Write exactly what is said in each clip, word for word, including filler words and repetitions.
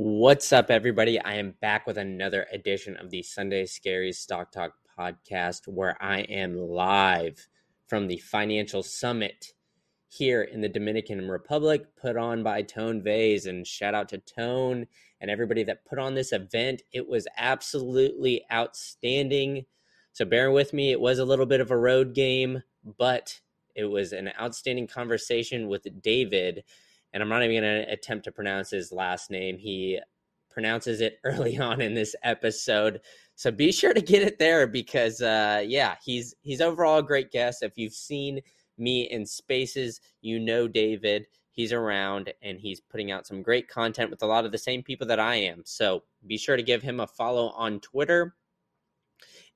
What's up, everybody? I am back with another edition of the Sunday Scaries Stock Talk podcast, where I am live from the Financial Summit here in the Dominican Republic, put on by Tone Vays. And shout out to Tone and everybody that put on this event. It was absolutely outstanding. So bear with me. It was a little bit of a road game, but it was an outstanding conversation with David. And I'm not even going to attempt to pronounce his last name. He pronounces it early on in this episode. So be sure to get it there because, uh, yeah, he's he's overall a great guest. If you've seen me in spaces, you know David. He's around and he's putting out some great content with a lot of the same people that I am. So be sure to give him a follow on Twitter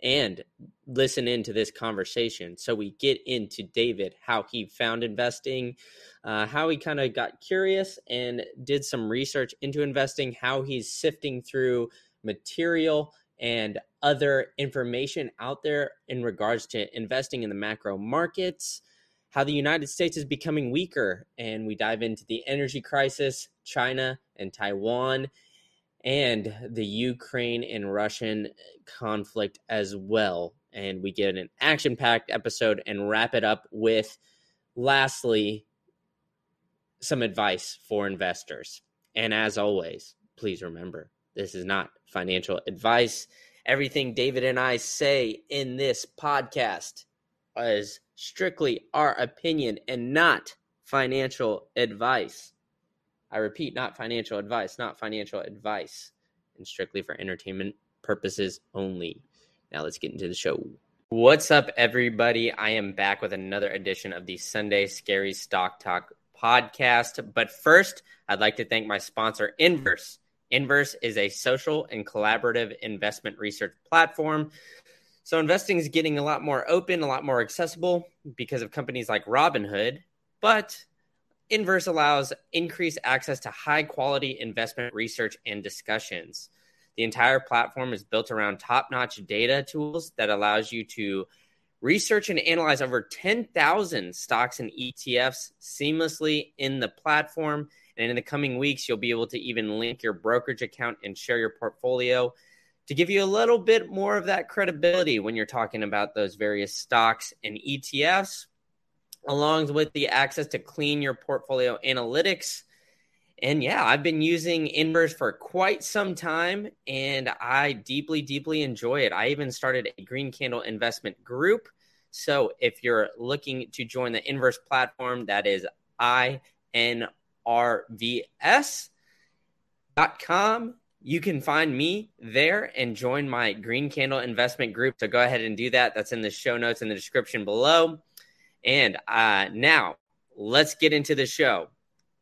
and listen into this conversation. So we get into David, how he found investing, uh, how he kind of got curious and did some research into investing, how he's sifting through material and other information out there in regards to investing in the macro markets, how the United States is becoming weaker, and we dive into the energy crisis, China and Taiwan, and the Ukraine and Russian conflict as well. And we get an action-packed episode and wrap it up with, lastly, some advice for investors. And as always, please remember, this is not financial advice. Everything David and I say in this podcast is strictly our opinion and not financial advice. I repeat, not financial advice, not financial advice, and strictly for entertainment purposes only. Now let's get into the show. What's up, everybody? I am back with another edition of the Sunday Scaries Stock Talk podcast. But first, I'd like to thank my sponsor, I N V R S. I N V R S is a social and collaborative investment research platform. So investing is getting a lot more open, a lot more accessible because of companies like Robinhood, but I N V R S allows increased access to high-quality investment research and discussions. The entire platform is built around top-notch data tools that allows you to research and analyze over ten thousand stocks and E T Fs seamlessly in the platform. And in the coming weeks, you'll be able to even link your brokerage account and share your portfolio to give you a little bit more of that credibility when you're talking about those various stocks and E T Fs, along with the access to clean your portfolio analytics. And yeah, I've been using I N V R S for quite some time, and I deeply, deeply enjoy it. I even started a Green Candle investment group. So if you're looking to join the I N V R S platform, that is I N R V S dot com. You can find me there and join my Green Candle investment group. So go ahead and do that. That's in the show notes in the description below. And uh, now let's get into the show.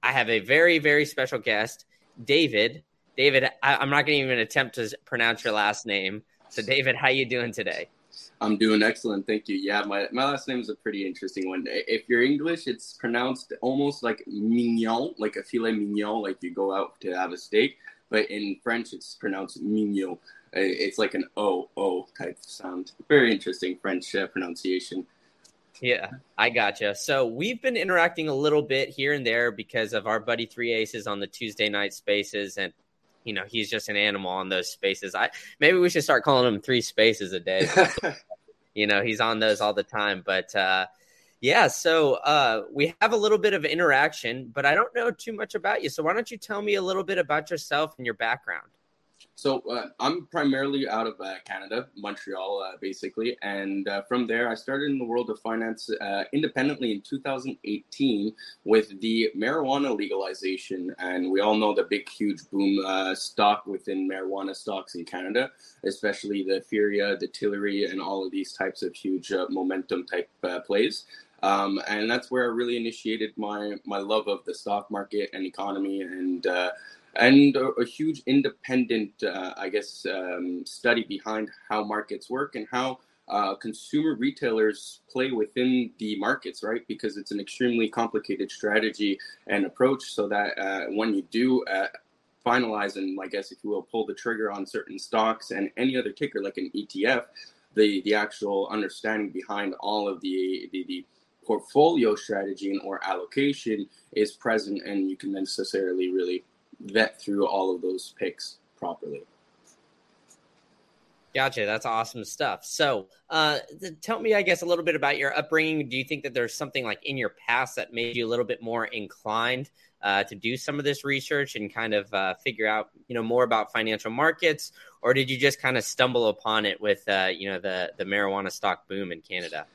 I have a very, very special guest, David. David, I, I'm not going to even attempt to pronounce your last name. So, David, how you doing today? I'm doing excellent. Thank you. Yeah, my, my last name is a pretty interesting one. If you're English, it's pronounced almost like mignon, like a filet mignon, like you go out to have a steak. But in French, it's pronounced mignon. It's like an O-O type sound. Very interesting French uh, pronunciation. Yeah, I gotcha. So we've been interacting a little bit here and there because of our buddy Three Aces on the Tuesday night spaces. And, you know, he's just an animal on those spaces. I Maybe we should start calling him Three Spaces a day. You know, he's on those all the time. But, uh, yeah, so uh, we have a little bit of interaction, but I don't know too much about you. So why don't you tell me a little bit about yourself and your background? So uh, I'm primarily out of uh, Canada, Montreal, uh, basically. And uh, from there, I started in the world of finance uh, independently in two thousand eighteen with the marijuana legalization. And we all know the big, huge boom uh, stock within marijuana stocks in Canada, especially the Furia, the Tilbury, and all of these types of huge uh, momentum type uh, plays. Um, and that's where I really initiated my, my love of the stock market and economy and uh And a, a huge independent, uh, I guess, um, study behind how markets work and how uh, consumer retailers play within the markets, right? Because it's an extremely complicated strategy and approach so that uh, when you do uh, finalize and, I guess, if you will, pull the trigger on certain stocks and any other ticker like an E T F, the, the actual understanding behind all of the the, the portfolio strategy and or allocation is present, and you can necessarily really vet through all of those picks properly. Gotcha. That's awesome stuff. So uh, tell me, I guess, a little bit about your upbringing. Do you think that there's something like in your past that made you a little bit more inclined uh, to do some of this research and kind of uh, figure out, you know, more about financial markets? Or did you just kind of stumble upon it with, uh, you know, the, the marijuana stock boom in Canada?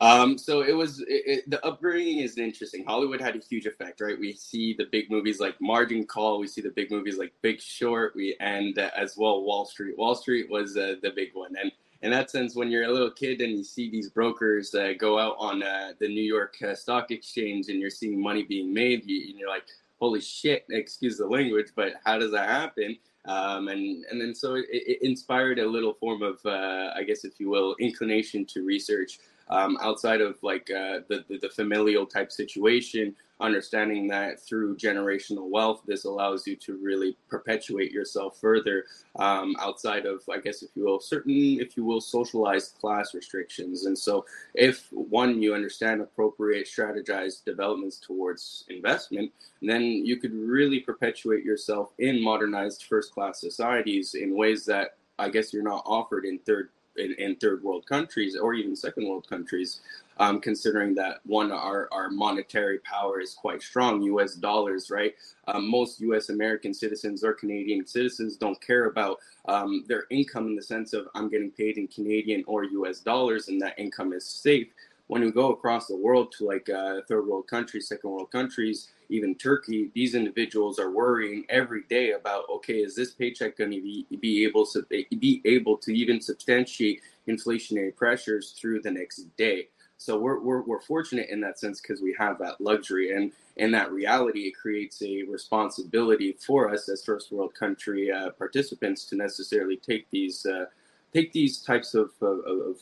Um, so it was it, it, the upbringing is interesting. Hollywood had a huge effect, right? We see the big movies like Margin Call. We see the big movies like Big Short. We and uh, as well Wall Street. Wall Street was uh, the big one. And in that sense, when you're a little kid and you see these brokers uh, go out on uh, the New York uh, Stock Exchange and you're seeing money being made, you, and you're like, holy shit, excuse the language, but how does that happen? Um, and, and then so it, it inspired a little form of, uh, I guess, if you will, inclination to research. Um, outside of like uh, the, the, the familial type situation, understanding that through generational wealth, this allows you to really perpetuate yourself further um, outside of, I guess, if you will, certain, if you will, socialized class restrictions. And so if one, you understand appropriate strategized developments towards investment, then you could really perpetuate yourself in modernized first class societies in ways that I guess you're not offered in third In, in third world countries or even second world countries, um, considering that one, our, our monetary power is quite strong, U S dollars, right? Um, most U S American citizens or Canadian citizens don't care about um, their income in the sense of I'm getting paid in Canadian or U S dollars and that income is safe. When we go across the world to like uh, third world countries, second world countries, even Turkey, these individuals are worrying every day about, okay, is this paycheck going to be, be able to be able to even substantiate inflationary pressures through the next day? So we're we're, we're fortunate in that sense because we have that luxury, and in that reality, it creates a responsibility for us as first world country uh, participants to necessarily take these uh, take these types of, of, of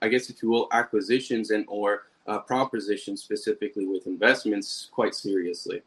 I guess, if you will, acquisitions and or uh, propositions specifically with investments quite seriously.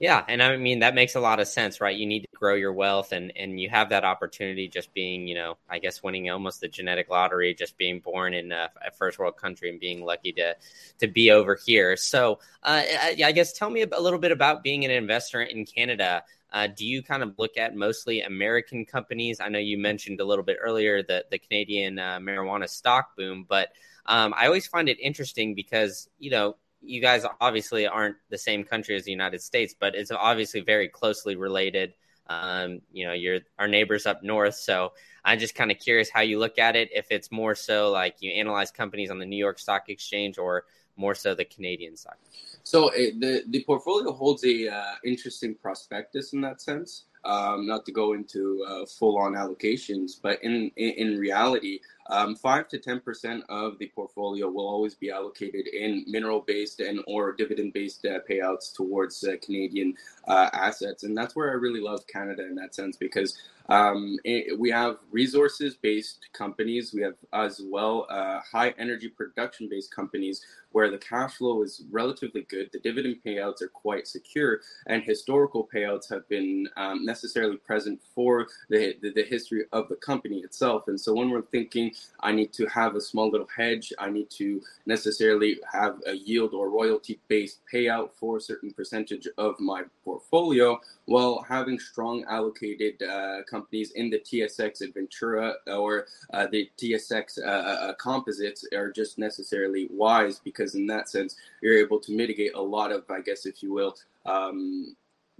Yeah. And I mean, that makes a lot of sense, right? You need to grow your wealth and, and you have that opportunity just being, you know, I guess winning almost the genetic lottery, just being born in a, a first world country and being lucky to to be over here. So uh, I, I guess tell me a little bit about being an investor in Canada. Uh, do you kind of look at mostly American companies? I know you mentioned a little bit earlier the, the Canadian uh, marijuana stock boom, but um, I always find it interesting because, you know, you guys obviously aren't the same country as the United States, but it's obviously very closely related. Um, you know, you're our neighbors up north. So I'm just kind of curious how you look at it, if it's more so like you analyze companies on the New York Stock Exchange or more so the Canadian side. So it, the, the portfolio holds a uh, interesting prospectus in that sense, um, not to go into uh, full-on allocations, but in, in, in reality, um, five to ten percent of the portfolio will always be allocated in mineral-based and or dividend-based uh, payouts towards uh, Canadian uh, assets. And that's where I really love Canada in that sense, because um, it, we have resources-based companies. We have as well uh, high energy production-based companies where the cash flow is relatively good. The dividend payouts are quite secure, and historical payouts have been um, necessarily present for the, the the history of the company itself. And so when we're thinking, I need to have a small little hedge, I need to necessarily have a yield or royalty-based payout for a certain percentage of my portfolio, while having strong allocated uh, companies in the T S X Ventura or uh, the T S X uh, uh, composites are just necessarily wise, because in that sense, you're able to mitigate a lot of, I guess, if you will, um,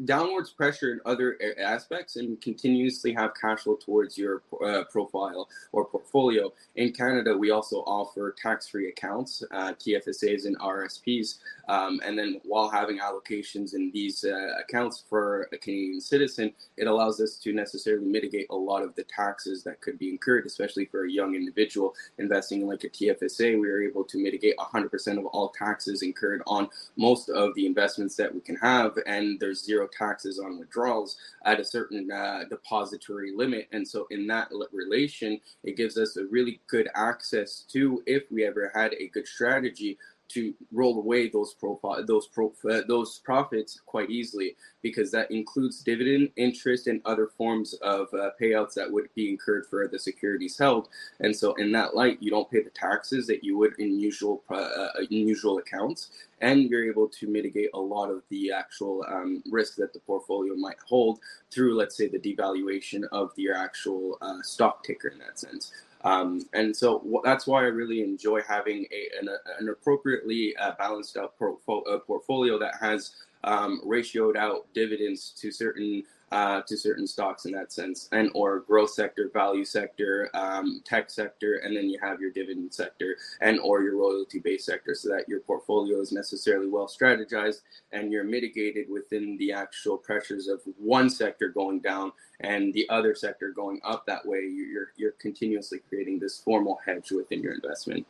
downwards pressure in other aspects and continuously have cash flow towards your uh, profile or portfolio. In Canada, we also offer tax-free accounts, uh, T F S As and R R S Ps, um, and then while having allocations in these uh, accounts for a Canadian citizen, it allows us to necessarily mitigate a lot of the taxes that could be incurred, especially for a young individual investing in like a T F S A. We are able to mitigate one hundred percent of all taxes incurred on most of the investments that we can have, and there's zero taxes on withdrawals at a certain uh, depository limit. And so in that relation, it gives us a really good access to, if we ever had a good strategy, to roll away those profit those pro- uh, those profits quite easily, because that includes dividend, interest, and other forms of uh, payouts that would be incurred for the securities held. And so in that light, you don't pay the taxes that you would in usual uh, unusual accounts, and you're able to mitigate a lot of the actual um, risk that the portfolio might hold through, let's say, the devaluation of your actual uh, stock ticker in that sense. Um, and so w- that's why I really enjoy having a, an, a, an appropriately uh, balanced out portfo- uh, portfolio that has um, ratioed out dividends to certain uh, to certain stocks in that sense, and or growth sector, value sector, um, tech sector, and then you have your dividend sector and or your royalty-based sector, so that your portfolio is necessarily well strategized and you're mitigated within the actual pressures of one sector going down and the other sector going up. That way, you're you're continuously creating this formal hedge within your investment.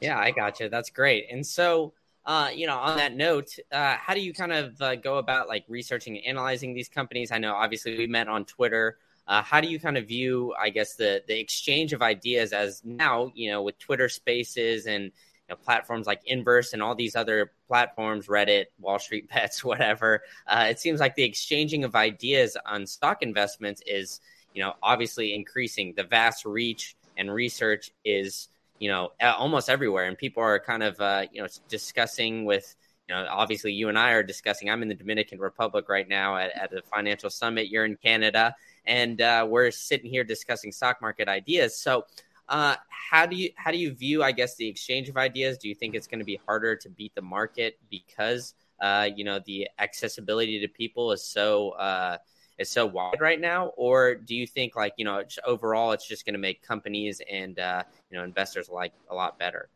Yeah, I got you. That's great. And so, uh, you know, on that note, uh, how do you kind of uh, go about like researching and analyzing these companies? I know, obviously, we met on Twitter. Uh, how do you kind of view, I guess, the the exchange of ideas as now, you know, with Twitter Spaces and you know, platforms like I N V R S and all these other platforms, Reddit, Wall Street Bets, whatever. Uh, it seems like the exchanging of ideas on stock investments is, you know, obviously increasing. The vast reach and research is, you know, almost everywhere. And people are kind of, uh, you know, discussing with, you know, obviously you and I are discussing. I'm in the Dominican Republic right now at, at the financial summit. You're in Canada, and uh, we're sitting here discussing stock market ideas. So uh, how do you how do you view, I guess, the exchange of ideas? Do you think it's going to be harder to beat the market because, uh, you know, the accessibility to people is so uh, is so wide right now? Or do you think, like, you know, overall, it's just going to make companies and, uh, you know, investors like a lot better?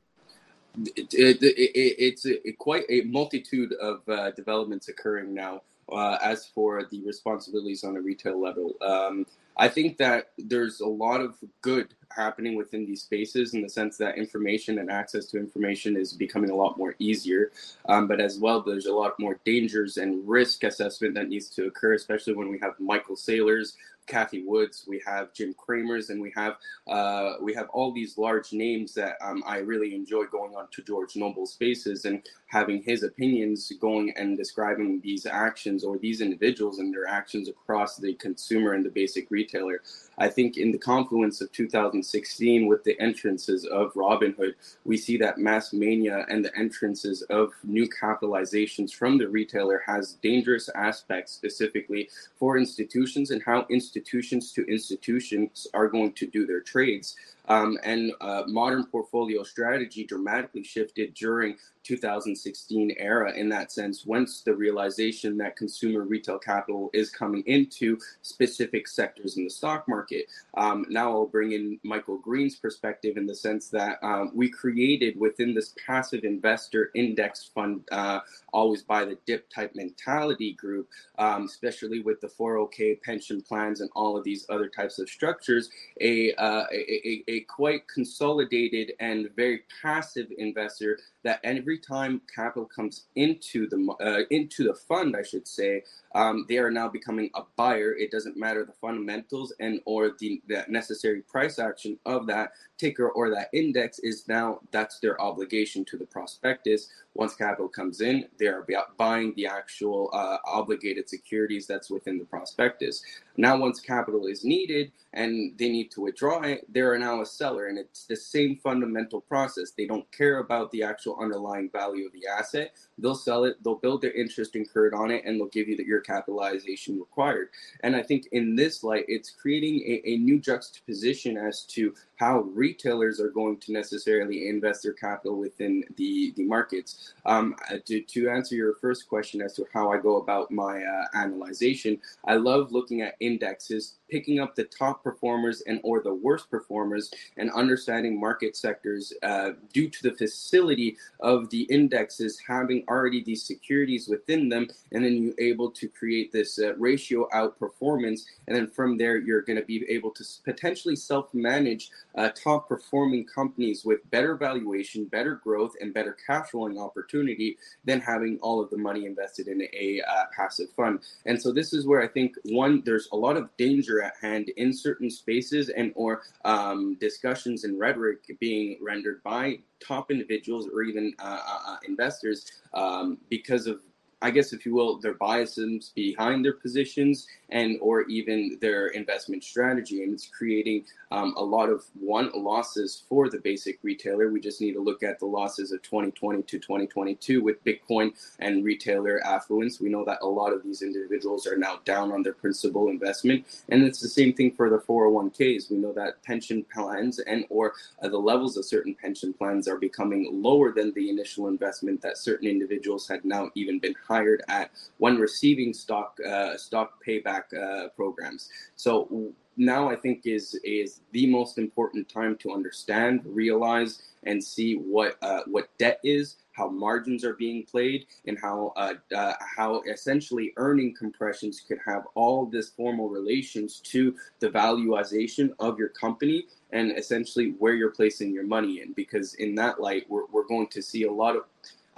It, it, it, it's a, it quite a multitude of uh, developments occurring now uh, as for the responsibilities on a retail level. Um, I think that there's a lot of good happening within these spaces, in the sense that information and access to information is becoming a lot more easier. Um, but as well, there's a lot more dangers and risk assessment that needs to occur, especially when we have Michael Saylor's, Cathie Wood's, we have Jim Cramer's, and we have uh, we have all these large names that um, I really enjoy going on to George Noble spaces and having his opinions going and describing these actions or these individuals and their actions across the consumer and the basic retailer. I think in the confluence of two thousand sixteen with the entrances of Robinhood, we see that mass mania and the entrances of new capitalizations from the retailer has dangerous aspects specifically for institutions and how institutions to institutions are going to do their trades. Um, and uh, modern portfolio strategy dramatically shifted during two thousand sixteen era in that sense, once the realization that consumer retail capital is coming into specific sectors in the stock market. Um, now I'll bring in Michael Green's perspective in the sense that um, we created within this passive investor index fund, uh, always buy the dip type mentality group, um, especially with the four oh k pension plans and all of these other types of structures, a, uh, a, a A quite consolidated and very passive investor that every time capital comes into the uh, into the fund, I should say, um, they are now becoming a buyer. It doesn't matter the fundamentals and or the, the necessary price action of that ticker or that index is now that's their obligation to the prospectus. Once capital comes in, they are buying the actual uh, obligated securities that's within the prospectus. Now, once capital is needed and they need to withdraw it, they are now a seller, and it's the same fundamental process. They don't care about the actual underlying value of the asset. They'll sell it, they'll build their interest incurred on it, and they'll give you the, your capitalization required. And I think in this light, it's creating a, a new juxtaposition as to how retailers are going to necessarily invest their capital within the, the markets. Um, to, to answer your first question as to how I go about my uh, analyzation, I love looking at indexes, picking up the top performers and or the worst performers, and understanding market sectors uh, due to the facility of the indexes having already these securities within them, and then you're able to create this uh, ratio out performance, and then from there you're going to be able to potentially self-manage uh, top performing companies with better valuation, better growth, and better cash flowing opportunity than having all of the money invested in a uh, passive fund. And so this is where I think, one, there's a lot of danger at hand in certain spaces and or um, discussions and rhetoric being rendered by top individuals or even uh, uh, investors um, because of, I guess, if you will, their biases behind their positions and or even their investment strategy. And it's creating um, a lot of one losses for the basic retailer. We just need to look at the losses of twenty twenty to twenty twenty-two with Bitcoin and retailer affluence. We know that a lot of these individuals are now down on their principal investment. And it's the same thing for the four oh one k's. We know that pension plans and or uh, the levels of certain pension plans are becoming lower than the initial investment that certain individuals had now even been hired at when receiving stock uh, stock payback uh, programs. So now I think is is the most important time to understand, realize, and see what uh, what debt is, how margins are being played, and how uh, uh, how essentially earning compressions could have all this formal relations to the valuation of your company and essentially where you're placing your money in. Because in that light, we're we're going to see a lot of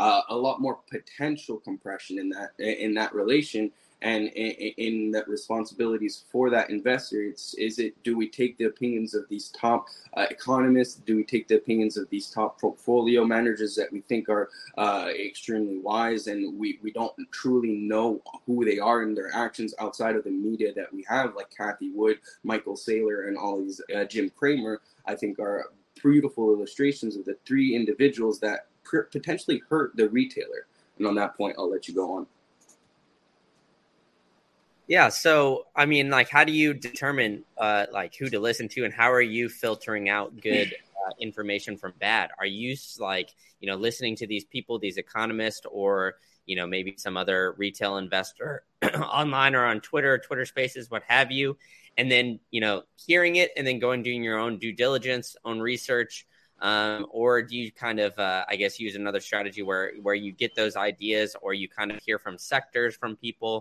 Uh, a lot more potential compression in that in that relation and in, in the responsibilities for that investor. It's, is it, do we take the opinions of these top uh, economists? Do we take the opinions of these top portfolio managers that we think are uh, extremely wise, and we, we don't truly know who they are and their actions outside of the media that we have, like Cathie Wood, Michael Saylor, and all these uh, Jim Cramer, I think are beautiful illustrations of the three individuals that potentially hurt the retailer. And on that point, I'll let you go on. Yeah. So, I mean, like, how do you determine uh, like who to listen to, and how are you filtering out good uh, information from bad? Are you like, you know, listening to these people, these economists, or, you know, maybe some other retail investor online or on Twitter, Twitter Spaces, what have you, and then, you know, hearing it and then going, doing your own due diligence, own research, Um, or do you kind of, uh, I guess, use another strategy where, where you get those ideas, or you kind of hear from sectors, from people,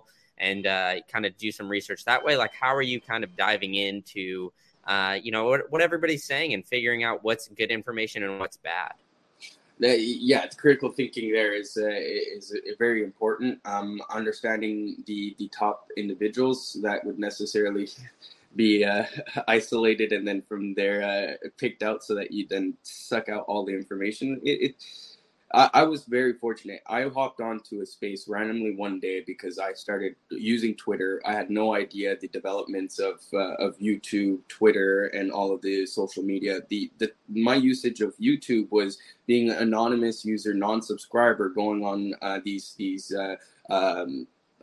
and uh, kind of do some research that way? Like, how are you kind of diving into, uh, you know, what, what everybody's saying and figuring out what's good information and what's bad? Yeah, the critical thinking there is uh, is very important. Um, understanding the, the top individuals that would necessarily be uh, isolated and then from there uh, picked out so that you then suck out all the information. It, it I, I was very fortunate. I hopped onto a space randomly one day because I started using Twitter. I had no idea the developments of uh, of YouTube, Twitter, and all of the social media. The, the my usage of YouTube was being an anonymous user, non-subscriber, going on uh, these these. Uh, um,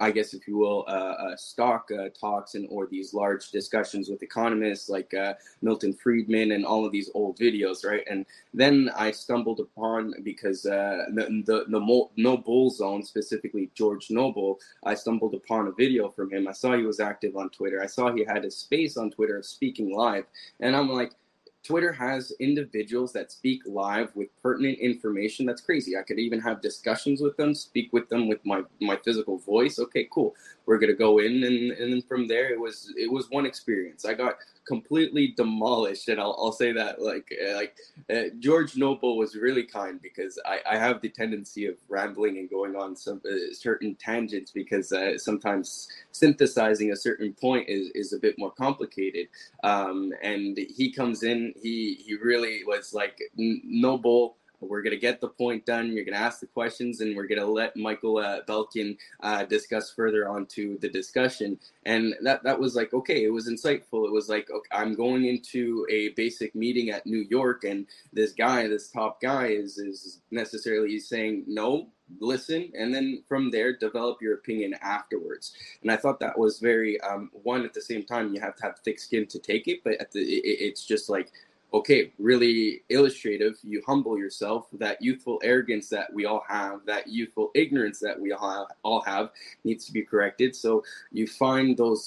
I guess, if you will, uh, uh, stock uh, talks and or these large discussions with economists like uh, Milton Friedman and all of these old videos, right? And then I stumbled upon, because uh, the, the, the Mo- No Bull Zone, specifically George Noble, I stumbled upon a video from him. I saw he was active on Twitter. I saw he had a space on Twitter of speaking live. And I'm like, Twitter has individuals that speak live with pertinent information. That's crazy. I could even have discussions with them, speak with them with my, my physical voice. Okay, cool. We're going to go in. And, and then from there, it was it was one experience. I got completely demolished. And I'll, I'll say that like like uh, George Noble was really kind, because I, I have the tendency of rambling and going on some uh, certain tangents, because uh, sometimes synthesizing a certain point is, is a bit more complicated. Um, and he comes in. He he really was like, no bull. We're going to get the point done. You're going to ask the questions, and we're going to let Michael uh, Belkin uh, discuss further onto the discussion. And that, that was like, okay, it was insightful. It was like, okay, I'm going into a basic meeting at New York, and this guy, this top guy is, is necessarily saying no. Listen, and then from there, develop your opinion afterwards. And I thought that was very, um, one, at the same time, you have to have thick skin to take it, but at the, it, it's just like, okay, really illustrative. You humble yourself, that youthful arrogance that we all have, that youthful ignorance that we all have, all have needs to be corrected. So you find those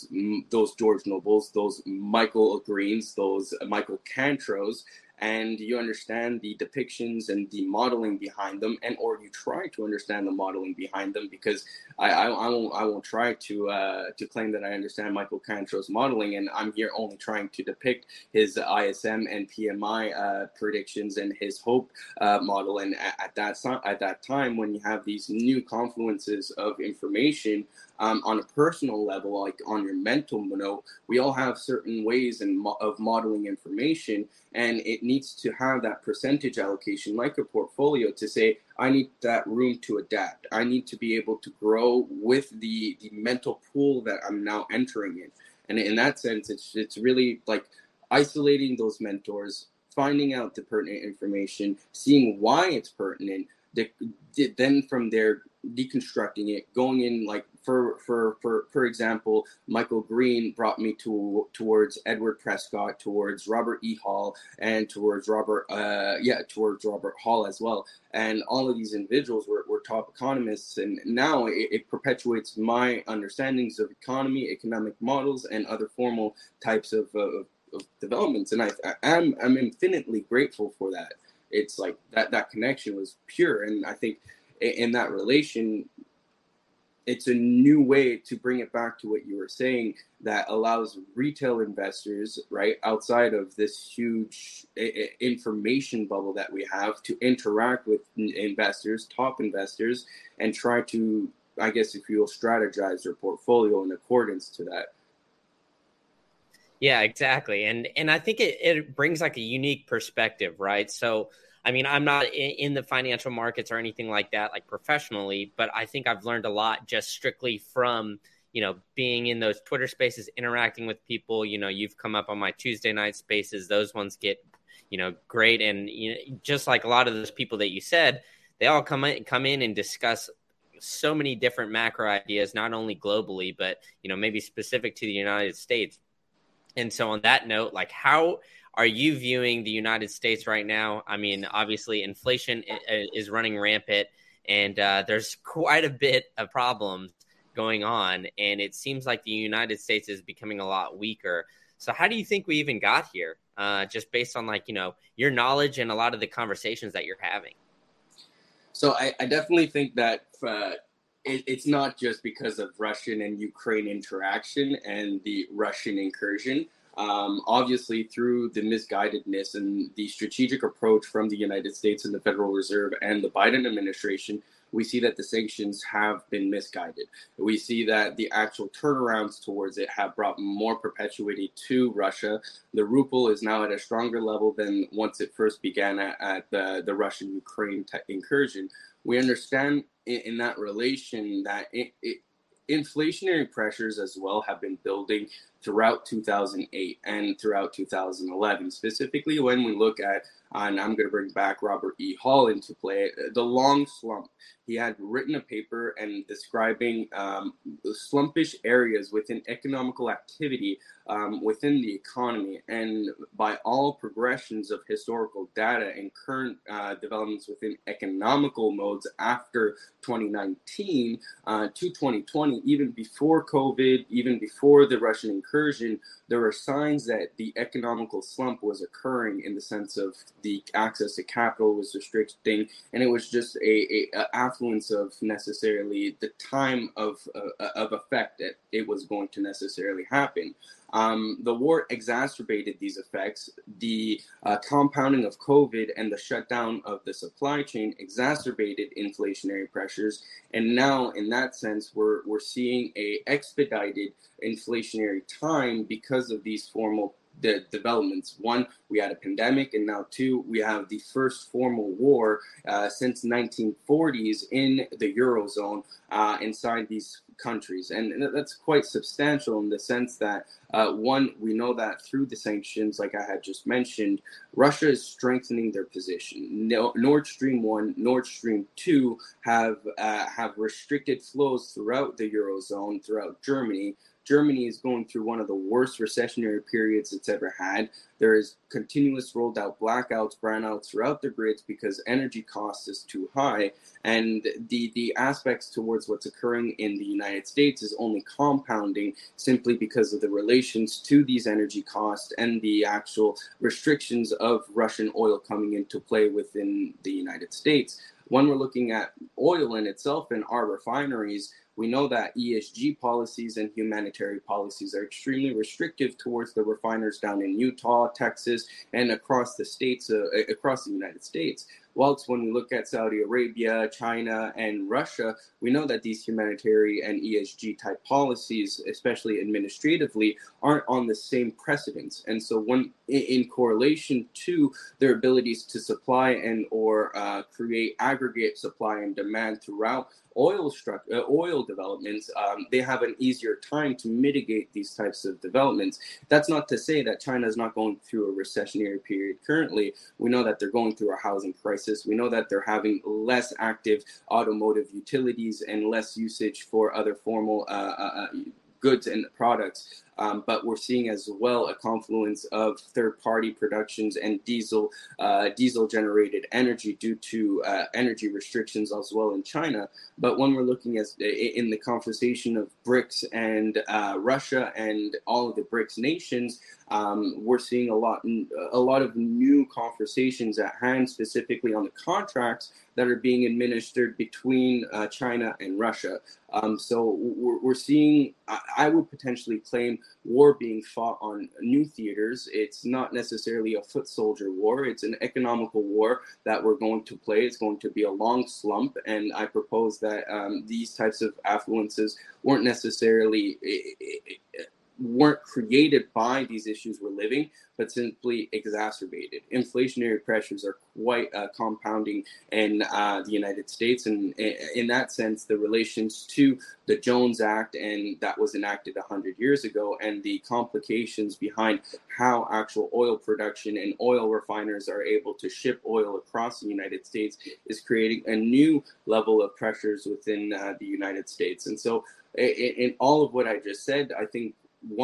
those George Nobles, those Michael Greens, those Michael Cantros, and you understand the depictions and the modeling behind them, and or you try to understand the modeling behind them, because I, I, I won't I won't try to uh, to claim that I understand Michael Cantrell's modeling, and I'm here only trying to depict his I S M and P M I uh, predictions and his hope uh, model. And at, at that so- at that time, when you have these new confluences of information um, on a personal level, like on your mental note, we all have certain ways and mo- of modeling information, and it needs needs to have that percentage allocation, like a portfolio, to say, I need that room to adapt. I need to be able to grow with the, the mental pool that I'm now entering in. And in that sense, it's it's really like isolating those mentors, finding out the pertinent information, seeing why it's pertinent, the, the, then from there, deconstructing it, going in like, For for for for example, Michael Green brought me to towards Edward Prescott, towards Robert E. Hall, and towards Robert uh yeah towards Robert Hall as well. And all of these individuals were, were top economists, and now it, it perpetuates my understandings of economy, economic models, and other formal types of uh, of developments. And I, I am I'm infinitely grateful for that. It's like that that connection was pure, and I think in that relation, it's a new way to bring it back to what you were saying that allows retail investors, right, outside of this huge information bubble that we have, to interact with investors, top investors, and try to, I guess, if you will, strategize their portfolio in accordance to that. Yeah, exactly. And and I think it, it brings like a unique perspective, right? So I mean, I'm not in the financial markets or anything like that, like professionally, but I think I've learned a lot just strictly from, you know, being in those Twitter spaces, interacting with people. You know, you've come up on my Tuesday night spaces. Those ones get, you know, great. And you know, just like a lot of those people that you said, they all come in, come in and discuss so many different macro ideas, not only globally, but, you know, maybe specific to the United States. And so on that note, like how are you viewing the United States right now? I mean, obviously, inflation is running rampant, and uh, there's quite a bit of problems going on, and it seems like the United States is becoming a lot weaker. So how do you think we even got here, uh, just based on, like, you know, your knowledge and a lot of the conversations that you're having? So I, I definitely think that uh, it, it's not just because of Russian and Ukraine interaction and the Russian incursion. Um, obviously, through the misguidedness and the strategic approach from the United States and the Federal Reserve and the Biden administration, we see that the sanctions have been misguided. We see that the actual turnarounds towards it have brought more perpetuity to Russia. The ruble is now at a stronger level than once it first began at, at the, the Russian-Ukraine te- incursion. We understand in, in that relation that it, it inflationary pressures as well have been building throughout two thousand eight and throughout two thousand eleven, specifically when we look at, and I'm going to bring back Robert E. Hall into play, the long slump. He had written a paper and describing um, slumpish areas within economical activity um, within the economy. And by all progressions of historical data and current uh, developments within economical modes after twenty nineteen uh, to twenty twenty, even before COVID, even before the Russian incursion, there were signs that the economical slump was occurring in the sense of the access to capital was restricting, and it was just a, a, a affluence of necessarily the time of uh, of effect that it was going to necessarily happen. Um, the war exacerbated these effects. The uh, compounding of COVID and the shutdown of the supply chain exacerbated inflationary pressures. And now, in that sense, we're we're seeing a expedited inflationary time because of these formal the developments. One, we had a pandemic, and now two, we have the first formal war uh, since nineteen forties in the Eurozone uh, inside these countries. And that's quite substantial in the sense that uh, one, we know that through the sanctions, like I had just mentioned, Russia is strengthening their position. No, Nord Stream one, Nord Stream two have uh, have restricted flows throughout the Eurozone, throughout Germany. Germany is going through one of the worst recessionary periods it's ever had. There is continuous rolled out blackouts, brownouts throughout the grids because energy cost is too high. And the, the aspects towards what's occurring in the United States is only compounding simply because of the relations to these energy costs and the actual restrictions of Russian oil coming into play within the United States. When we're looking at oil in itself and our refineries, we know that E S G policies and humanitarian policies are extremely restrictive towards the refiners down in Utah, Texas, and across the states, uh, across the United States. Whilst when we look at Saudi Arabia, China, and Russia, we know that these humanitarian and E S G type policies, especially administratively, aren't on the same precedence. And so when in correlation to their abilities to supply and or uh, create aggregate supply and demand throughout oil structure, uh, oil developments, um, they have an easier time to mitigate these types of developments. That's not to say that China is not going through a recessionary period currently. We know that they're going through a housing crisis. We know that they're having less active automotive utilities and less usage for other formal uh, uh, goods and products. Um, but we're seeing as well a confluence of third-party productions and diesel uh, diesel-generated energy due to uh, energy restrictions as well in China. But when we're looking at in the conversation of BRICS and uh, Russia and all of the BRICS nations, um, we're seeing a lot a lot of new conversations at hand, specifically on the contracts that are being administered between uh, China and Russia. Um, so we're, we're seeing, I, I would potentially claim, war being fought on new theaters. It's not necessarily a foot soldier war. It's an economical war that we're going to play. It's going to be a long slump. And I propose that um, these types of affluences weren't necessarily weren't created by these issues we're living, but simply exacerbated. Inflationary pressures are quite uh, compounding in uh, the United States. And in that sense, the relations to the Jones Act, and that was enacted one hundred years ago, and the complications behind how actual oil production and oil refiners are able to ship oil across the United States is creating a new level of pressures within uh, the United States. And so in, in all of what I just said, I think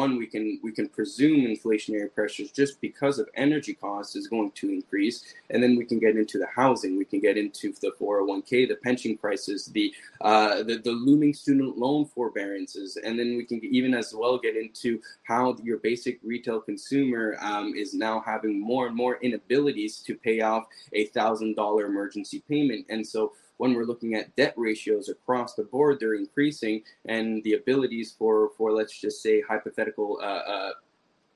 One, we can we can presume inflationary pressures just because of energy costs is going to increase. And then we can get into the housing. We can get into the four oh one k, the pension crisis, the uh, the, the looming student loan forbearances. And then we can even as well get into how your basic retail consumer um, is now having more and more inabilities to pay off a one thousand dollars emergency payment. And so when we're looking at debt ratios across the board, they're increasing, and the abilities for, for let's just say, hypothetical uh, uh,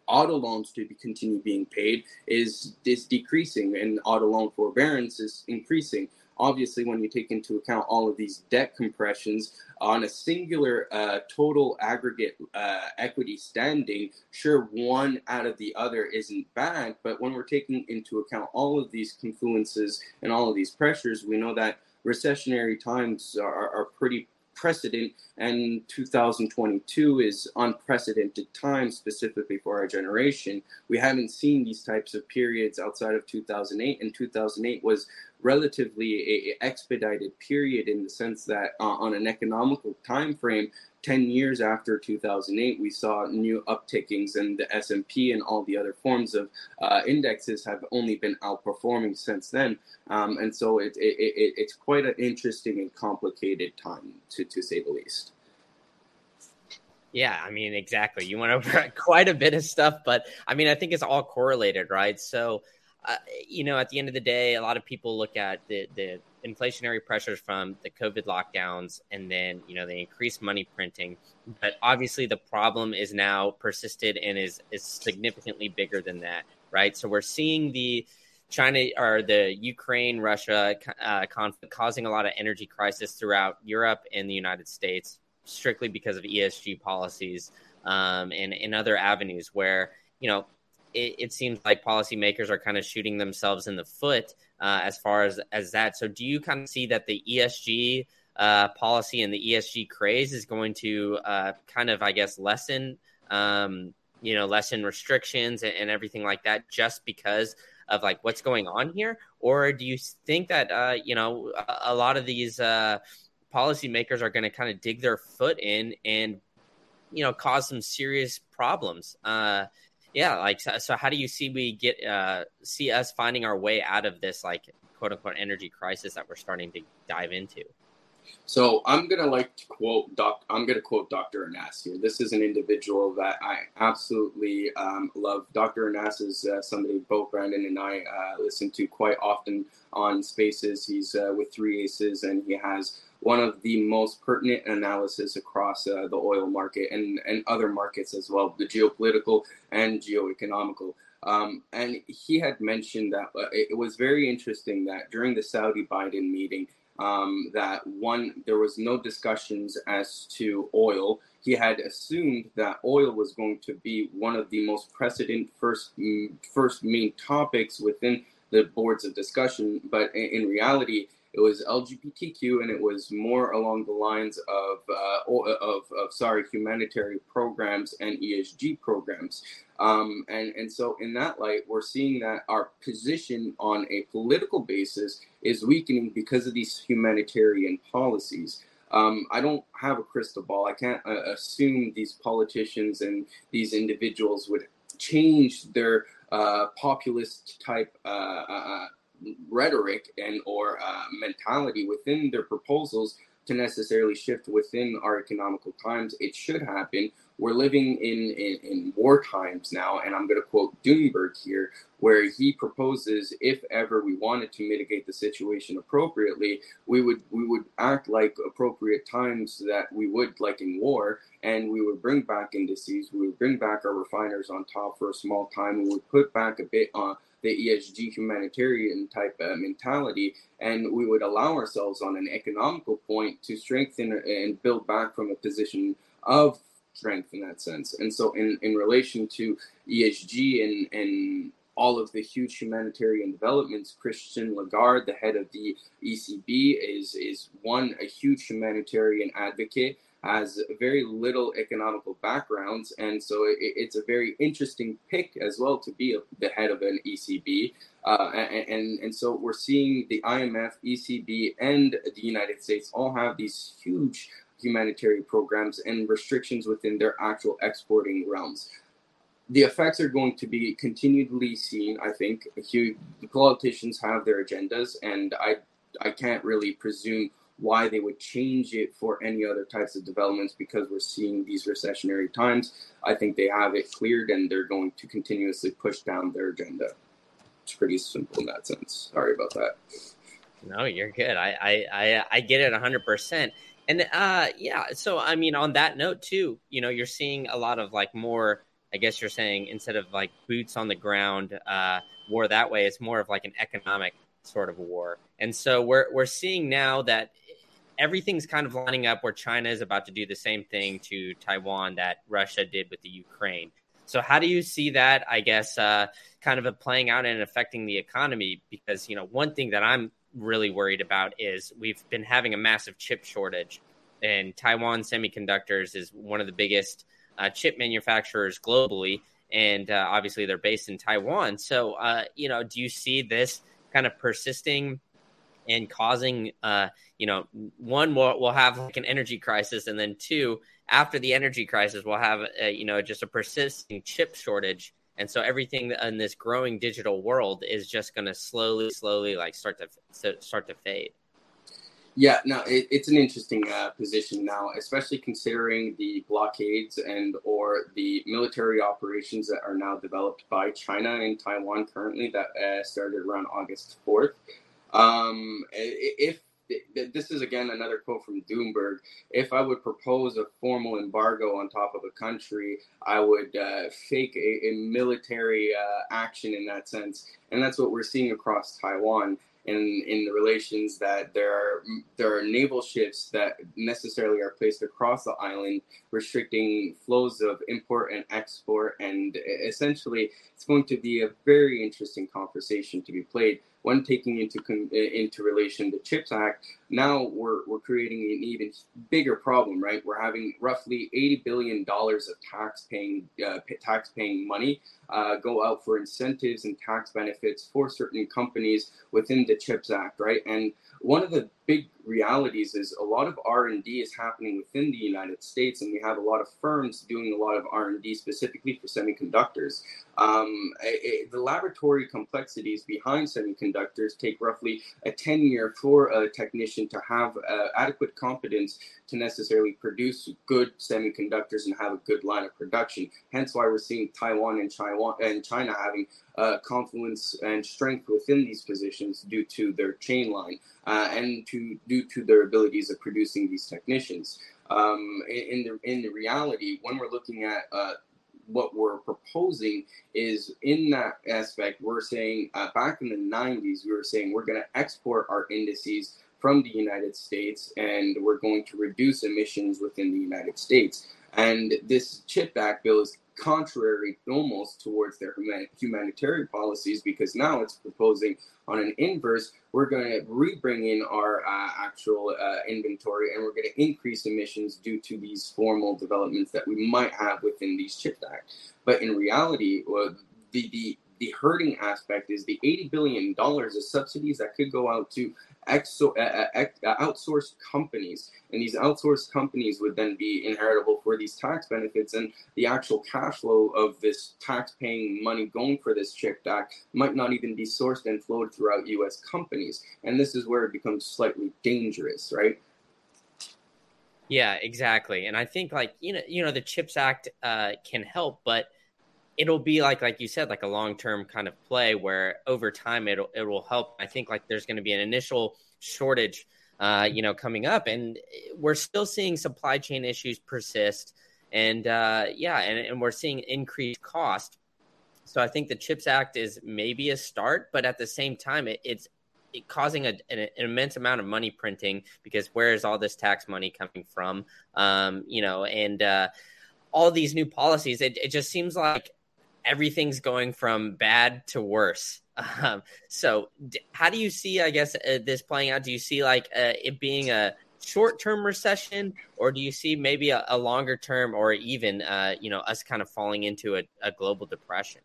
auto loans to be continue being paid is, is decreasing, and auto loan forbearance is increasing. Obviously, when you take into account all of these debt compressions on a singular uh, total aggregate uh, equity standing, sure, one out of the other isn't bad, but when we're taking into account all of these confluences and all of these pressures, we know that recessionary times are, are pretty precedent, and two thousand twenty-two is unprecedented time specifically for our generation. We haven't seen these types of periods outside of two thousand eight, and two thousand eight was relatively a expedited period in the sense that uh, on an economical time frame, ten years after two thousand eight, we saw new uptickings, and the S and P and all the other forms of uh, indexes have only been outperforming since then. Um, and so it, it, it, it's quite an interesting and complicated time, to, to say the least. Yeah, I mean, exactly. You went over quite a bit of stuff, but I mean, I think it's all correlated, right? So, uh, you know, at the end of the day, a lot of people look at the, the inflationary pressures from the COVID lockdowns, and then, you know, they increased money printing. But obviously the problem is now persisted and is, is significantly bigger than that, right? So we're seeing the China or the Ukraine, Russia uh, conflict causing a lot of energy crisis throughout Europe and the United States, strictly because of E S G policies um, and, and other avenues where, you know, It, it seems like policymakers are kind of shooting themselves in the foot uh, as far as, as that. So do you kind of see that the E S G uh, policy and the E S G craze is going to uh, kind of, I guess, lessen, um, you know, lessen restrictions and, and everything like that just because of like what's going on here? Or do you think that, uh, you know, a, a lot of these uh, policymakers are going to kind of dig their foot in and, you know, cause some serious problems? Uh yeah, like, so, so how do you see we get uh, see us finding our way out of this, like, quote unquote, energy crisis that we're starting to dive into? So I'm going to like to quote, doc, I'm going to quote Doctor Anas here. This is an individual that I absolutely um, love. Doctor Anas is uh, somebody both Brandon and I uh, listen to quite often on Spaces. He's uh, with Three Aces, and he has one of the most pertinent analysis across uh, the oil market and, and other markets as well, the geopolitical and geoeconomical. Um, and he had mentioned that uh, it was very interesting that during the Saudi Biden meeting, Um, that one, there was no discussions as to oil. He had assumed that oil was going to be one of the most precedent first, first main topics within the boards of discussion. But in, in reality, it was L G B T Q, and it was more along the lines of, uh, of, of sorry, humanitarian programs and E S G programs. Um, and, and so in that light, we're seeing that our position on a political basis is weakening because of these humanitarian policies. Um, I don't have a crystal ball. I can't uh, assume these politicians and these individuals would change their uh, populist type uh, uh rhetoric and or uh, mentality within their proposals to necessarily shift within our economical times. It should happen. We're living in, in, in war times now, and I'm going to quote Doomberg here, where he proposes if ever we wanted to mitigate the situation appropriately, we would we would act like appropriate times that we would like in war, and we would bring back indices, we would bring back our refiners on top for a small time, we would put back a bit on the E S G humanitarian type uh, mentality, and we would allow ourselves on an economical point to strengthen and build back from a position of strength in that sense. And so in, in relation to E S G and, and all of the huge humanitarian developments, Christine Lagarde, the head of the E C B, is, is one, a huge humanitarian advocate, has very little economical backgrounds. And so it, it's a very interesting pick as well to be a, the head of an E C B. Uh, and, and, and so we're seeing the I M F, E C B, and the United States all have these huge humanitarian programs and restrictions within their actual exporting realms. The effects are going to be continually seen, I think. The politicians have their agendas, and I, I can't really presume why they would change it for any other types of developments, because we're seeing these recessionary times. I think they have it cleared, and they're going to continuously push down their agenda. It's pretty simple in that sense. Sorry about that. No, you're good. I I, I, I get it one hundred percent. And uh, yeah, so I mean, on that note too, you know, you're seeing a lot of like more, I guess you're saying, instead of like boots on the ground uh, war that way, it's more of like an economic sort of war. And so we're we're seeing now that everything's kind of lining up where China is about to do the same thing to Taiwan that Russia did with the Ukraine. So how do you see that, I guess, uh, kind of a playing out and affecting the economy? Because, you know, one thing that I'm really worried about is we've been having a massive chip shortage, and Taiwan Semiconductors is one of the biggest uh, chip manufacturers globally. And uh, obviously they're based in Taiwan. So, uh, you know, do you see this kind of persisting and causing, uh, you know, one, we'll, we'll have like an energy crisis. And then two, after the energy crisis, we'll have, a, you know, just a persisting chip shortage. And so everything in this growing digital world is just going to slowly, slowly like start to start to fade. Yeah, no, it, it's an interesting uh, position now, especially considering the blockades and or the military operations that are now developed by China and Taiwan currently that uh, started around August fourth. Um, if this is, again, another quote from Doomberg, if I would propose a formal embargo on top of a country, I would uh, fake a, a military uh, action in that sense. And that's what we're seeing across Taiwan in, in the relations that there are, there are naval ships that necessarily are placed across the island, restricting flows of import and export. And essentially, it's going to be a very interesting conversation to be played. When taking into into relation the CHIPS Act, now we're we're creating an even bigger problem, right? We're having roughly eighty billion dollars of tax paying uh, tax paying money uh, go out for incentives and tax benefits for certain companies within the CHIPS Act, right? And one of the big realities is a lot of R and D is happening within the United States, and we have a lot of firms doing a lot of R and D specifically for semiconductors. Um, it, the laboratory complexities behind semiconductors take roughly a ten year for a technician to have uh, adequate competence to necessarily produce good semiconductors and have a good line of production. Hence why we're seeing Taiwan and China, and China having uh, confluence and strength within these positions due to their chain line. Uh, and to due to their abilities of producing these technicians. Um, in the in the reality, when we're looking at uh, what we're proposing is in that aspect, we're saying uh, back in the nineties, we were saying we're going to export our indices from the United States, and we're going to reduce emissions within the United States. And this CHIPS Act bill is contrary almost towards their humanitarian policies, because now it's proposing on an inverse, we're going to re-bring in our uh, actual uh, inventory, and we're going to increase emissions due to these formal developments that we might have within these CHIPS Act. But in reality, well, the, the, the hurting aspect is the eighty billion dollars of subsidies that could go out to Exo- uh, uh, outsourced companies, and these outsourced companies would then be inheritable for these tax benefits, and the actual cash flow of this tax-paying money going for this CHIPS Act might not even be sourced and flowed throughout U S companies, and this is where it becomes slightly dangerous, right? Yeah, exactly, and I think like you know, you know, the CHIPS Act uh, can help, but it'll be like, like you said, like a long-term kind of play where over time it'll, it will help. I think like there's going to be an initial shortage, uh, you know, coming up, and we're still seeing supply chain issues persist, and uh, yeah, and, and we're seeing increased cost. So I think the CHIPS Act is maybe a start, but at the same time, it, it's it causing a, an, an immense amount of money printing, because where is all this tax money coming from? Um, you know, and uh, all these new policies, it, it just seems like everything's going from bad to worse. Um, so d- how do you see, I guess, uh, this playing out? Do you see like uh, it being a short-term recession, or do you see maybe a, a longer term, or even, uh, you know, us kind of falling into a, a global depression?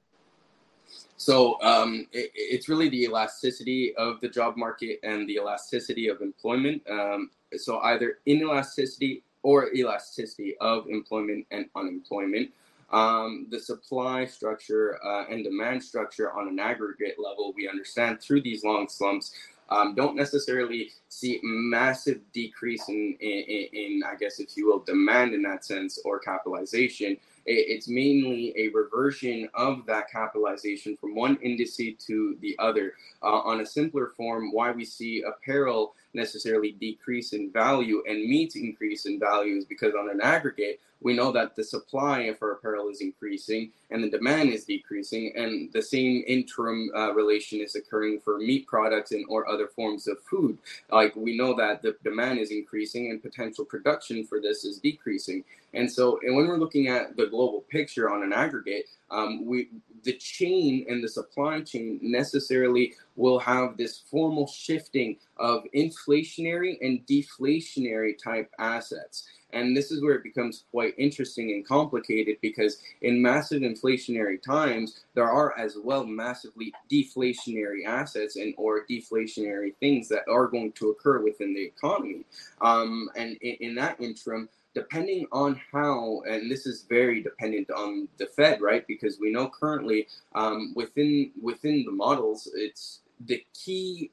So um, it, it's really the elasticity of the job market and the elasticity of employment. Um, so either inelasticity or elasticity of employment and unemployment. Um, the supply structure uh, and demand structure on an aggregate level, we understand through these long slumps, um, don't necessarily see massive decrease in, in, in, I guess, if you will, demand in that sense, or capitalization. It's mainly a reversion of that capitalization from one indice to the other. Uh, on a simpler form, why we see apparel necessarily decrease in value and meat increase in value is because on an aggregate, we know that the supply for apparel is increasing and the demand is decreasing, and the same interim uh, relation is occurring for meat products and or other forms of food. Like we know that the demand is increasing and potential production for this is decreasing. And so, and when we're looking at the global picture on an aggregate, um, we the chain and the supply chain necessarily will have this formal shifting of inflationary and deflationary type assets. And this is where it becomes quite interesting and complicated, because in massive inflationary times, there are as well massively deflationary assets and or deflationary things that are going to occur within the economy. Um, and in, in that interim, depending on how, and this is very dependent on the Fed, right? Because we know currently um, within within the models, it's the key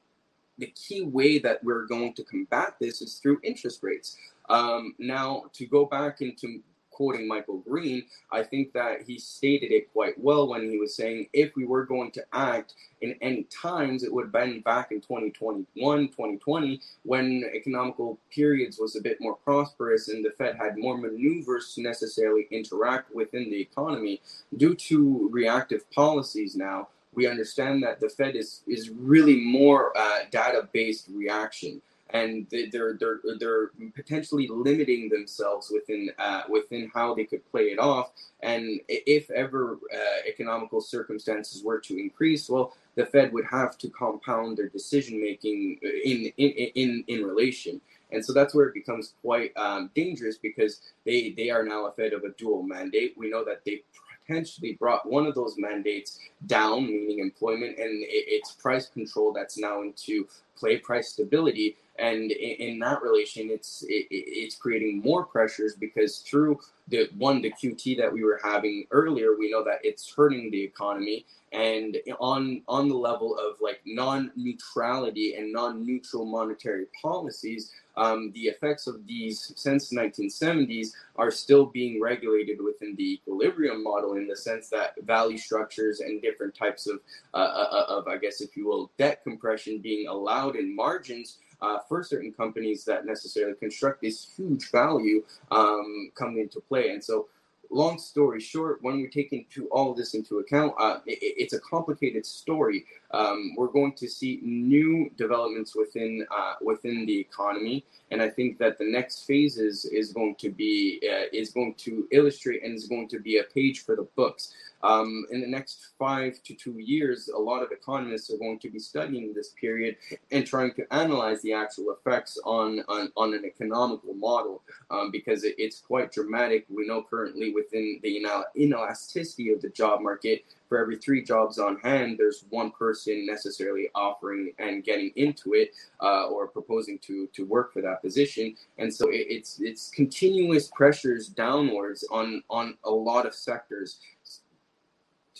the key way that we're going to combat this is through interest rates. Um, now, to go back into quoting Michael Green, I think that he stated it quite well when he was saying if we were going to act in any times, it would have been back in twenty twenty-one, twenty twenty, when economical periods was a bit more prosperous and the Fed had more maneuvers to necessarily interact within the economy. Due to reactive policies now, we understand that the Fed is, is really more uh, data-based reaction. And they're they're they're potentially limiting themselves within uh, within how they could play it off. And if ever uh, economical circumstances were to increase, well, the Fed would have to compound their decision making in in in in relation. And so that's where it becomes quite um, dangerous, because they they are now a Fed of a dual mandate. We know that they potentially brought one of those mandates down, meaning employment, and it's price control that's now into play price stability. And in that relation, it's it, it's creating more pressures, because through the one, the Q T that we were having earlier, we know that it's hurting the economy. And on on the level of like non-neutrality and non-neutral monetary policies, um, the effects of these since the nineteen seventies are still being regulated within the equilibrium model, in the sense that value structures and different types of uh, of I guess, if you will, debt compression being allowed in margins. Uh, for certain companies that necessarily construct this huge value um, come into play. And so, long story short, when we take into all this into account, uh, it, it's a complicated story. Um, we're going to see new developments within uh, within the economy, and I think that the next phases is going to be uh, is going to illustrate and is going to be a page for the books. Um, in the next five to two years, a lot of economists are going to be studying this period and trying to analyze the actual effects on on, on an economical model, um, because it, it's quite dramatic. We know currently within the inel- inelasticity of the job market, for every three jobs on hand, there's one person necessarily offering and getting into it uh, or proposing to to work for that position. And so it, it's it's continuous pressures downwards on on a lot of sectors.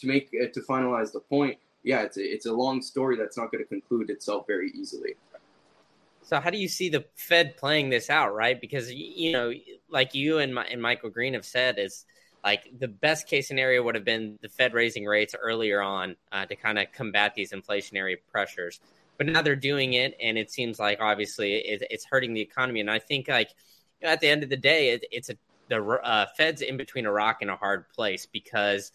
To make uh, to finalize the point, yeah, it's a, it's a long story that's not going to conclude itself very easily. So how do you see the Fed playing this out, right? Because, you know, like you and, my, and Michael Green have said, is like the best case scenario would have been the Fed raising rates earlier on uh, to kind of combat these inflationary pressures. But now they're doing it, and it seems like obviously it, it's hurting the economy. And I think, like, you know, at the end of the day, it, it's a the uh, Fed's in between a rock and a hard place, because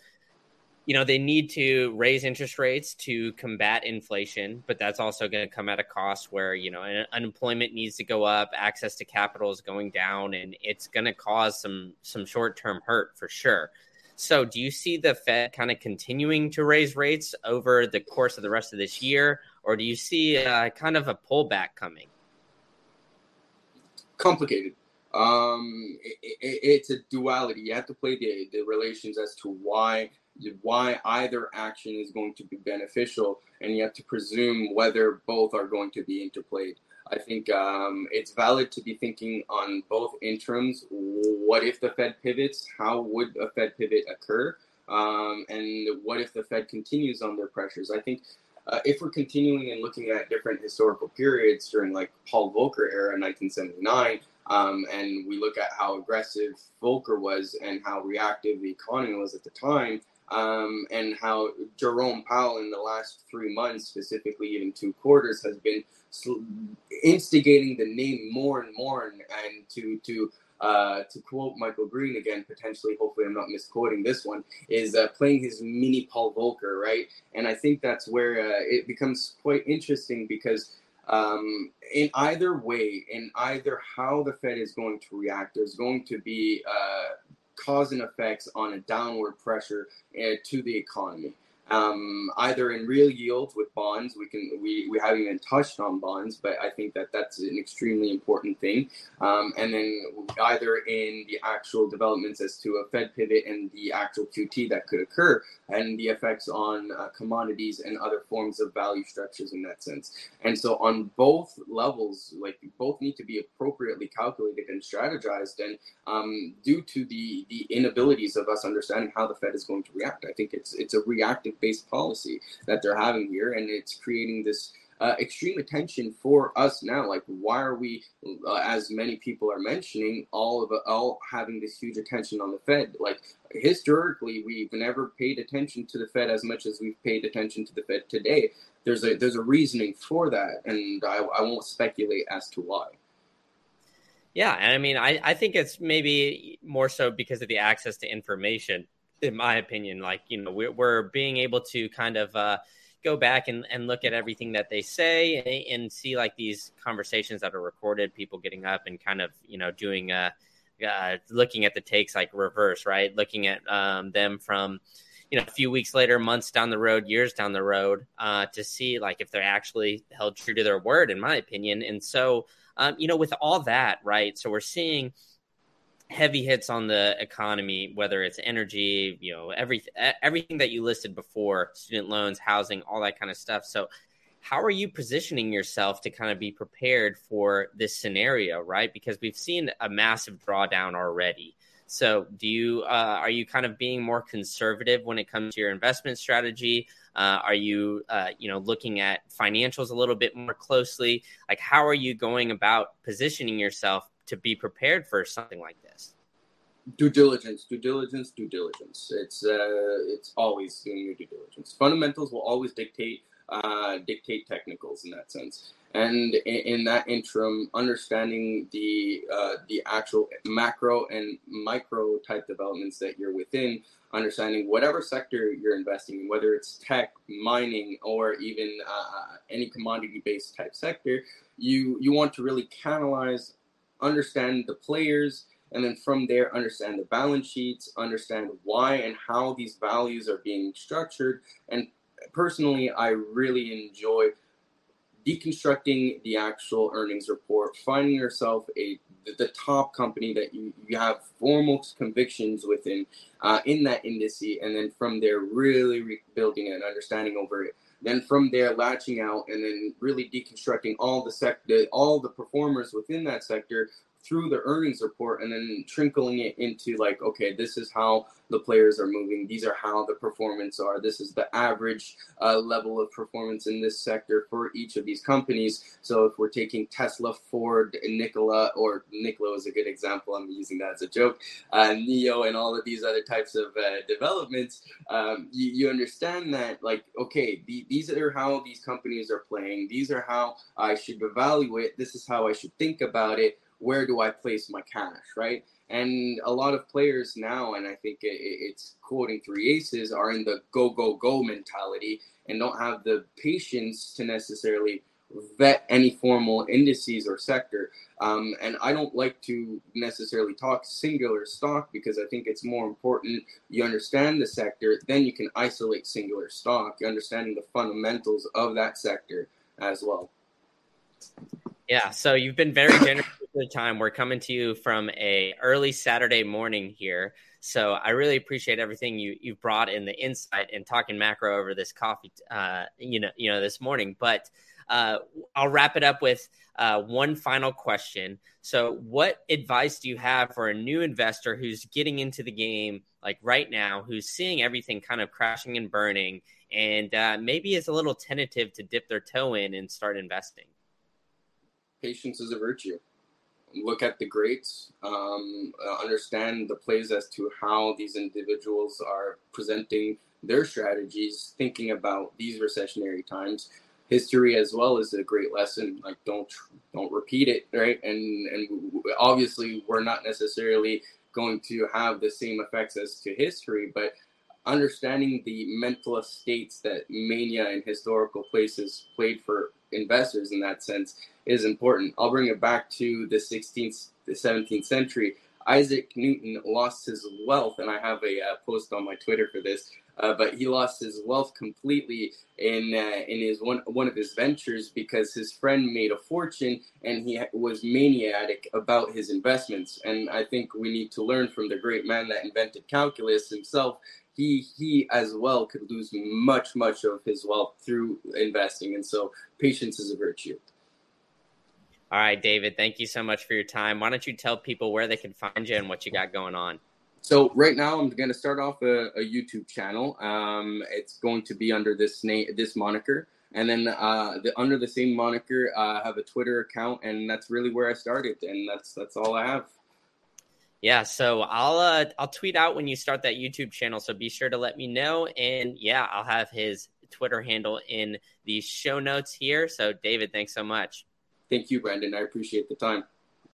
you know, they need to raise interest rates to combat inflation, but that's also going to come at a cost where, you know, unemployment needs to go up, access to capital is going down, and it's going to cause some some short-term hurt for sure. So do you see the Fed kind of continuing to raise rates over the course of the rest of this year, or do you see uh, kind of a pullback coming? Complicated. Um, it, it, it's a duality. You have to play the, the relations as to why why either action is going to be beneficial, and you have to presume whether both are going to be interplayed. I think um, it's valid to be thinking on both interims. What if the Fed pivots? How would a Fed pivot occur? Um, and what if the Fed continues on their pressures? I think uh, if we're continuing and looking at different historical periods during like Paul Volcker era in nineteen seventy-nine, Um, and we look at how aggressive Volcker was and how reactive the economy was at the time, um, and how Jerome Powell in the last three months, specifically even two quarters, has been instigating the name more and more. And, and to to uh, to quote Michael Green again, potentially, hopefully I'm not misquoting this one, is uh, playing his mini Paul Volcker, right? And I think that's where uh, it becomes quite interesting, because Um, in either way, in either how the Fed is going to react, there's going to be uh, cause and effects on a downward pressure uh, to the economy. Um, either in real yields with bonds, we can we, we haven't even touched on bonds, but I think that that's an extremely important thing. Um, and then either in the actual developments as to a Fed pivot and the actual Q T that could occur, and the effects on uh, commodities and other forms of value structures in that sense. And so on both levels, like both need to be appropriately calculated and strategized. And um, due to the the inabilities of us understanding how the Fed is going to react, I think it's it's a reactive based policy that they're having here, and it's creating this uh, extreme attention for us now. Like, why are we, uh, as many people are mentioning, all of uh, all having this huge attention on the Fed? Like, historically, we've never paid attention to the Fed as much as we've paid attention to the Fed today. There's a there's a reasoning for that, and I, I won't speculate as to why. Yeah, and I mean, I, I think it's maybe more so because of the access to information. In my opinion, like, you know, we're, we're being able to kind of uh, go back and, and look at everything that they say and, and see like these conversations that are recorded, people getting up and kind of, you know, doing uh, uh, looking at the takes like reverse, right? Looking at um, them from, you know, a few weeks later, months down the road, years down the road uh, to see like if they're actually held true to their word, in my opinion. And so, um, you know, with all that, right, so we're seeing heavy hits on the economy, whether it's energy, you know, everything, everything that you listed before, student loans, housing, all that kind of stuff. So how are you positioning yourself to kind of be prepared for this scenario, right? Because we've seen a massive drawdown already. So do you, uh, are you kind of being more conservative when it comes to your investment strategy? Uh, are you, uh, you know, looking at financials a little bit more closely? Like, how are you going about positioning yourself to be prepared for something like this? Due diligence, due diligence, due diligence. It's, uh, it's always doing your due diligence. Fundamentals will always dictate Uh, dictate technicals in that sense, and in, in that interim, understanding the uh, the actual macro and micro type developments that you're within, understanding whatever sector you're investing in, whether it's tech, mining, or even uh, any commodity-based type sector, you you want to really canalize, understand the players, and then from there, understand the balance sheets, understand why and how these values are being structured. And personally, I really enjoy deconstructing the actual earnings report, finding yourself a the top company that you, you have formal convictions within uh, in that indice, and then from there really rebuilding and understanding over it. Then from there latching out and then really deconstructing all the sector, all the performers within that sector through the earnings report, and then trickling it into like, okay, this is how the players are moving. These are how the performance are. This is the average uh, level of performance in this sector for each of these companies. So if we're taking Tesla, Ford, Nikola, or Nikola is a good example. I'm using that as a joke. Uh, Neo and all of these other types of uh, developments, um, you, you understand that like, okay, the, these are how these companies are playing. These are how I should evaluate. This is how I should think about it. Where do I place my cash, right? And a lot of players now, and I think it's quoting Three Aces, are in the go, go, go mentality and don't have the patience to necessarily vet any formal indices or sector. Um, and I don't like to necessarily talk singular stock because I think it's more important you understand the sector, then you can isolate singular stock, understanding the fundamentals of that sector as well. Yeah, so you've been very generous with the time. We're coming to you from a early Saturday morning here. So I really appreciate everything you you brought in the insight and talking macro over this coffee, uh, you know, you know, this morning. But uh, I'll wrap it up with uh, one final question. So what advice do you have for a new investor who's getting into the game like right now, who's seeing everything kind of crashing and burning and uh, maybe is a little tentative to dip their toe in and start investing? Patience is a virtue. Look at the greats, um, understand the plays as to how these individuals are presenting their strategies, thinking about these recessionary times. History as well is a great lesson. Like don't don't repeat it, right? And and obviously we're not necessarily going to have the same effects as to history, but understanding the mental states that mania and historical places played for investors in that sense is important. I'll bring it back to the sixteenth, the seventeenth century. Isaac Newton lost his wealth, and I have a uh, post on my Twitter for this. Uh, but he lost his wealth completely in uh, in his one one of his ventures because his friend made a fortune and he was maniatic about his investments. And I think we need to learn from the great man that invented calculus himself. He he as well could lose much, much of his wealth through investing. And so patience is a virtue. All right, David, thank you so much for your time. Why don't you tell people where they can find you and what you got going on? So right now I'm going to start off a, a YouTube channel. Um, it's going to be under this name, this moniker. And then uh, the, under the same moniker, I uh, have a Twitter account. And that's really where I started. And that's that's all I have. Yeah, so I'll uh, I'll tweet out when you start that YouTube channel, so be sure to let me know. And, yeah, I'll have his Twitter handle in the show notes here. So, David, thanks so much. Thank you, Brandon. I appreciate the time.